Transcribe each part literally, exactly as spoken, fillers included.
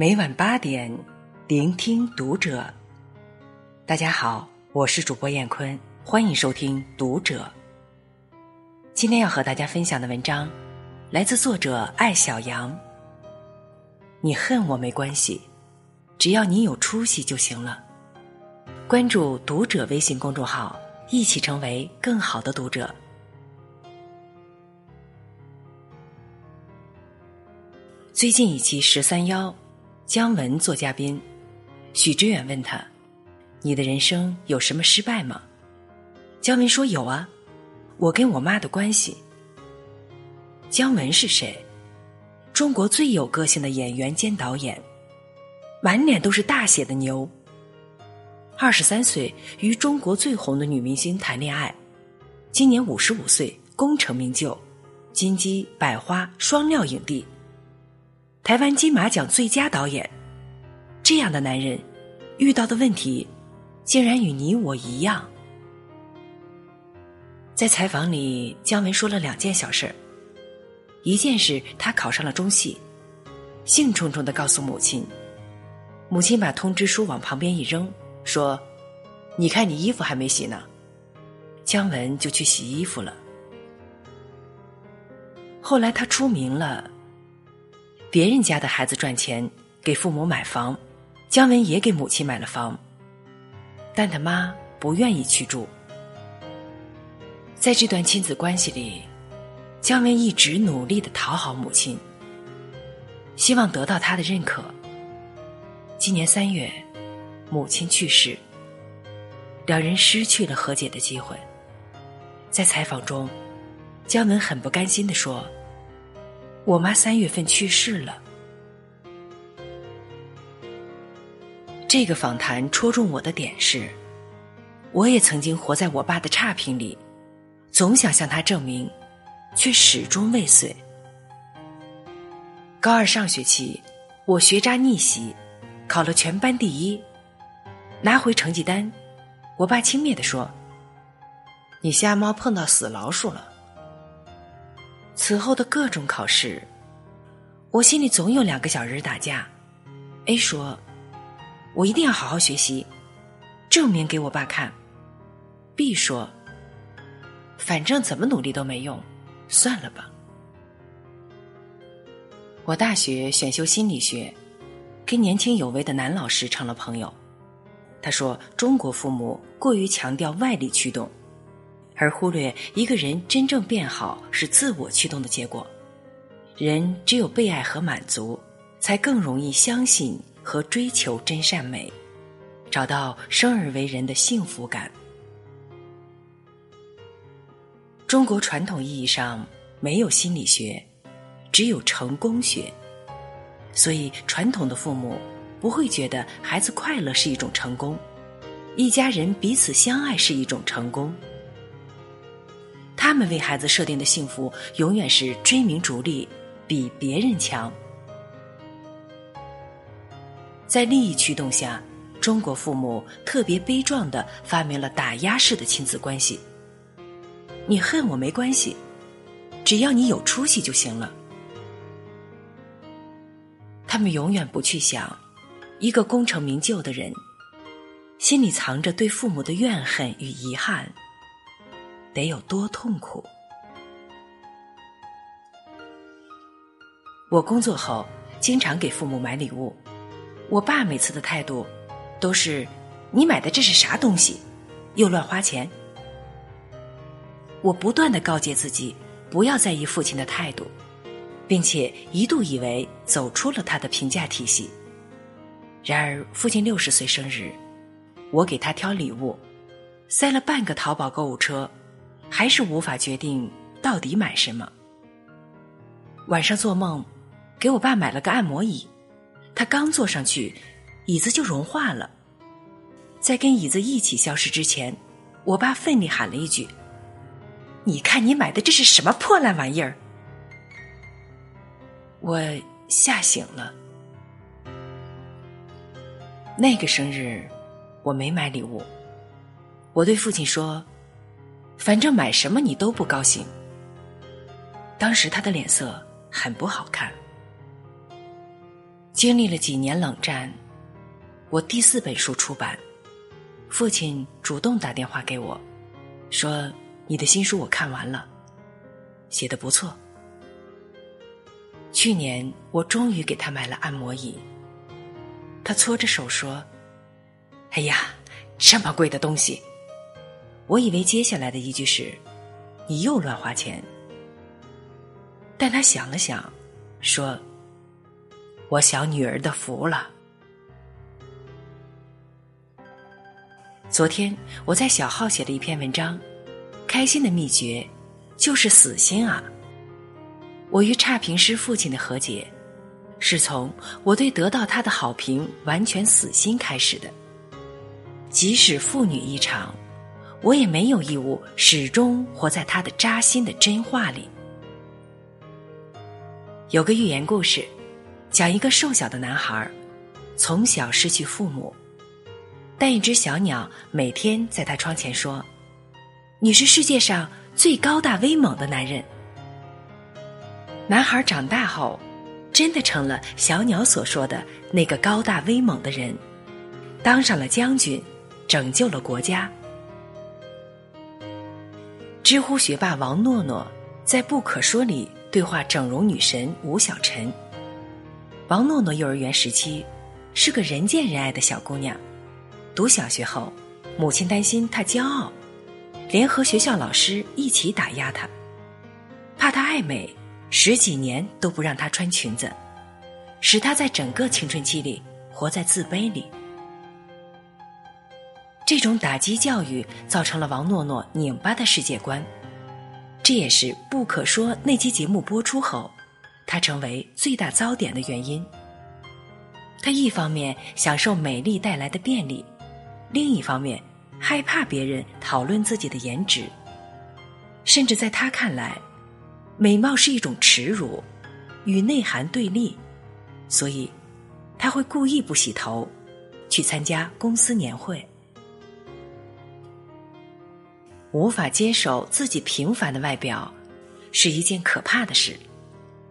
每晚八点，聆听读者。大家好，我是主播燕坤，欢迎收听读者。今天要和大家分享的文章来自作者艾小羊。你恨我没关系，只要你有出息就行了。关注读者微信公众号，一起成为更好的读者。最近一期十三邀，姜文做嘉宾，许知远问他：“你的人生有什么失败吗？”姜文说：“有啊，我跟我妈的关系。”姜文是谁？中国最有个性的演员兼导演，满脸都是大写的牛。二十三岁与中国最红的女明星谈恋爱，今年五十五岁，功成名就，金鸡、百花双料影帝，台湾金马奖最佳导演。这样的男人遇到的问题竟然与你我一样。在采访里，姜文说了两件小事。一件是他考上了中戏，兴冲冲地告诉母亲，母亲把通知书往旁边一扔，说：“你看你衣服还没洗呢。”姜文就去洗衣服了。后来他出名了，别人家的孩子赚钱给父母买房，姜文也给母亲买了房，但他妈不愿意去住。在这段亲子关系里，姜文一直努力地讨好母亲，希望得到她的认可。今年三月，母亲去世，两人失去了和解的机会。在采访中，姜文很不甘心地说：“我妈三月份去世了。”这个访谈戳中我的点是，我也曾经活在我爸的差评里，总想向他证明，却始终未遂。高二上学期，我学渣逆袭，考了全班第一，拿回成绩单，我爸轻蔑地说：“你瞎猫碰到死老鼠了。”此后的各种考试，我心里总有两个小人打架。 A 说：“我一定要好好学习，证明给我爸看。” B 说：“反正怎么努力都没用，算了吧。”我大学选修心理学，跟年轻有为的男老师成了朋友。他说，中国父母过于强调外力驱动，而忽略一个人真正变好是自我驱动的结果。人只有被爱和满足，才更容易相信和追求真善美，找到生而为人的幸福感。中国传统意义上没有心理学，只有成功学，所以传统的父母不会觉得孩子快乐是一种成功，一家人彼此相爱是一种成功。他们为孩子设定的幸福永远是追名逐利，比别人强。在利益驱动下，中国父母特别悲壮地发明了打压式的亲子关系。你恨我没关系，只要你有出息就行了。他们永远不去想，一个功成名就的人心里藏着对父母的怨恨与遗憾得有多痛苦。我工作后经常给父母买礼物，我爸每次的态度都是：“你买的这是啥东西，又乱花钱。”我不断地告诫自己不要在意父亲的态度，并且一度以为走出了他的评价体系。然而父亲六十岁生日，我给他挑礼物，塞了半个淘宝购物车，还是无法决定到底买什么。晚上做梦，给我爸买了个按摩椅，他刚坐上去，椅子就融化了。在跟椅子一起消失之前，我爸奋力喊了一句：“你看你买的这是什么破烂玩意儿！”我吓醒了。那个生日，我没买礼物。我对父亲说：“反正买什么你都不高兴。”当时他的脸色很不好看。经历了几年冷战，我第四本书出版，父亲主动打电话给我，说你的新书我看完了，写得不错。去年我终于给他买了按摩椅，他搓着手说，哎呀，这么贵的东西。我以为接下来的一句是，你又乱花钱。但他想了想说，我小女儿的福了。昨天我在小号写了一篇文章，开心的秘诀就是死心啊。我与差评师父亲的和解，是从我对得到他的好评完全死心开始的。即使父女一场，我也没有义务始终活在他的扎心的真话里。有个寓言故事，讲一个瘦小的男孩，从小失去父母，但一只小鸟每天在他窗前说，你是世界上最高大威猛的男人。男孩长大后，真的成了小鸟所说的那个高大威猛的人，当上了将军，拯救了国家。知乎学霸王诺诺在《不可说》里对话整容女神吴小晨。王诺诺幼儿园时期是个人见人爱的小姑娘，读小学后，母亲担心她骄傲，联合学校老师一起打压她，怕她爱美，十几年都不让她穿裙子，使她在整个青春期里活在自卑里。这种打击教育造成了王诺诺拧巴的世界观，这也是《不可说》那期节目播出后，她成为最大槽点的原因。她一方面享受美丽带来的便利，另一方面害怕别人讨论自己的颜值，甚至在她看来，美貌是一种耻辱，与内涵对立，所以她会故意不洗头，去参加公司年会。无法接受自己平凡的外表是一件可怕的事，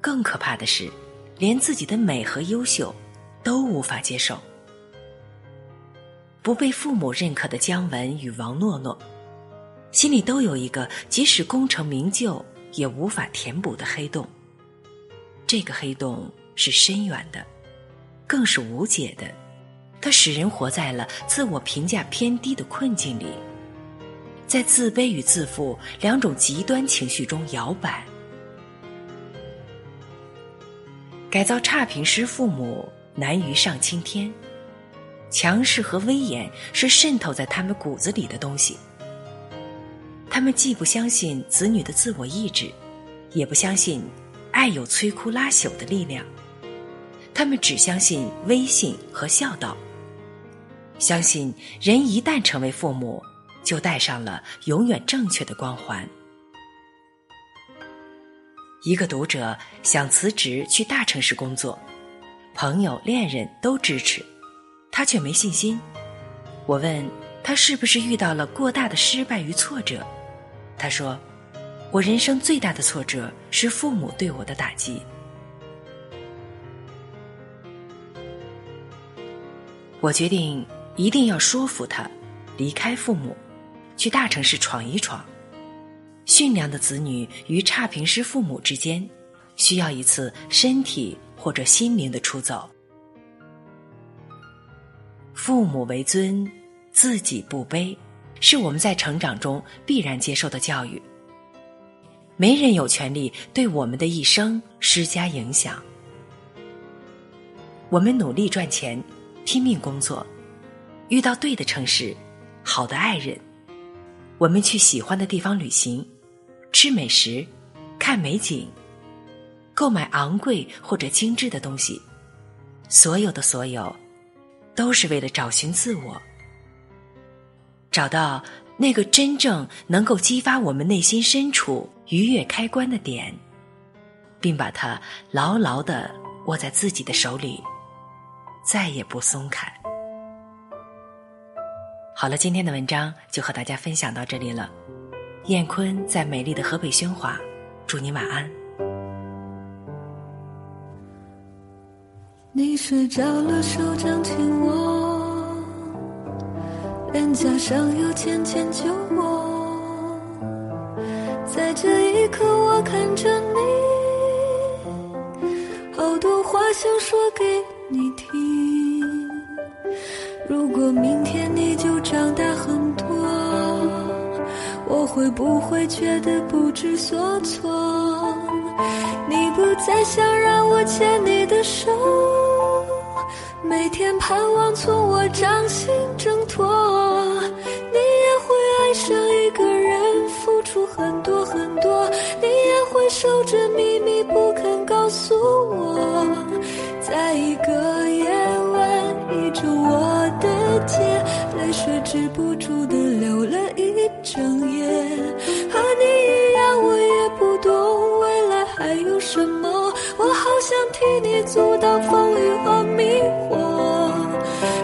更可怕的是连自己的美和优秀都无法接受。不被父母认可的姜文与王诺诺，心里都有一个即使功成名就也无法填补的黑洞。这个黑洞是深远的，更是无解的，它使人活在了自我评价偏低的困境里，在自卑与自负两种极端情绪中摇摆。改造差评师父母难于上青天，强势和威严是渗透在他们骨子里的东西。他们既不相信子女的自我意志，也不相信爱有摧枯拉朽的力量，他们只相信威信和孝道，相信人一旦成为父母，就戴上了永远正确的光环。一个读者想辞职去大城市工作，朋友恋人都支持，他却没信心。我问他是不是遇到了过大的失败与挫折，他说，我人生最大的挫折是父母对我的打击。我决定一定要说服他离开父母，去大城市闯一闯。驯良的子女与差评师父母之间，需要一次身体或者心灵的出走。父母为尊，自己不卑，是我们在成长中必然接受的教育。没人有权利对我们的一生施加影响。我们努力赚钱，拼命工作，遇到对的城市，好的爱人，我们去喜欢的地方旅行，吃美食，看美景，购买昂贵或者精致的东西，所有的所有都是为了找寻自我，找到那个真正能够激发我们内心深处愉悦开关的点，并把它牢牢地握在自己的手里，再也不松开。好了，今天的文章就和大家分享到这里了。燕坤在美丽的河北宣化，祝你晚安。你睡着了，手掌紧握，脸颊上有浅浅酒窝。在这一刻，我看着你，好多话想说给你听。如果明天你就长大很多，我会不会觉得不知所措？你不再想让我牵你的手，每天盼望从我掌心挣脱。你也会爱上一个人，付出很多很多，你也会守着秘密不肯告诉我。在一个夜晚，依着我的肩，泪水止不住地流了一整夜。和你一样，我也不懂还有什么，我好想替你阻挡风雨和迷惑，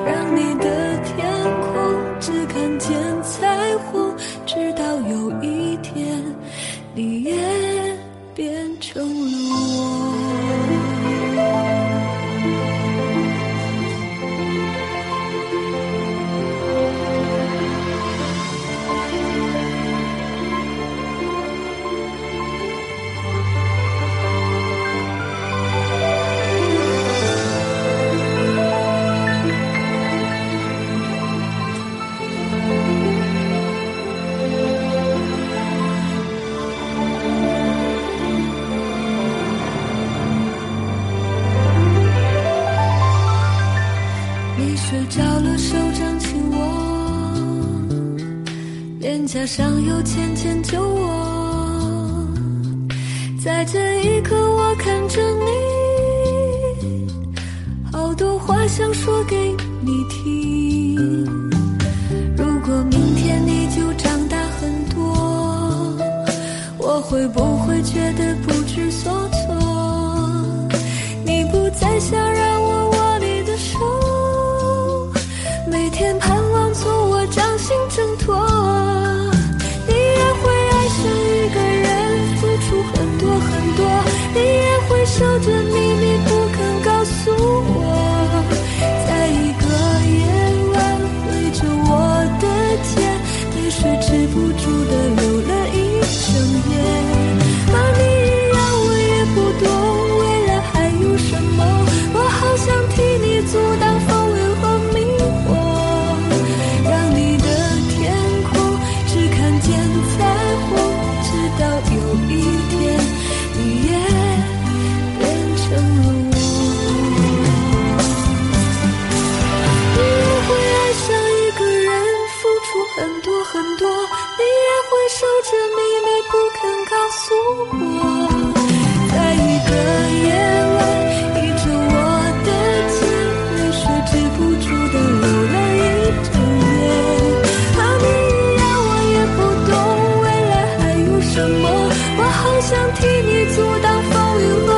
让你的天空只看见彩虹，直到有一天你也变成了脸颊上有浅浅酒窝。在这一刻，我看着你，好多话想说给你听。如果明天你就长大很多，我会不会觉得不知所措？你不再想让我握你的手，每天盼望从我掌心挣脱。很多很多，你也会守着秘密不肯告诉我。在一个夜晚，围着我的肩，泪水止不住地流了一整夜。和你一样，我也不懂未来还有什么，我好想替你阻挡风雨和迷惑，让你的天空只看见彩虹，直到有一天守着秘密不肯告诉我。在一个夜晚，依着我的肩，泪水止不住地流了一整夜。和你一样，我也不懂未来还有什么，我好想替你阻挡风雨。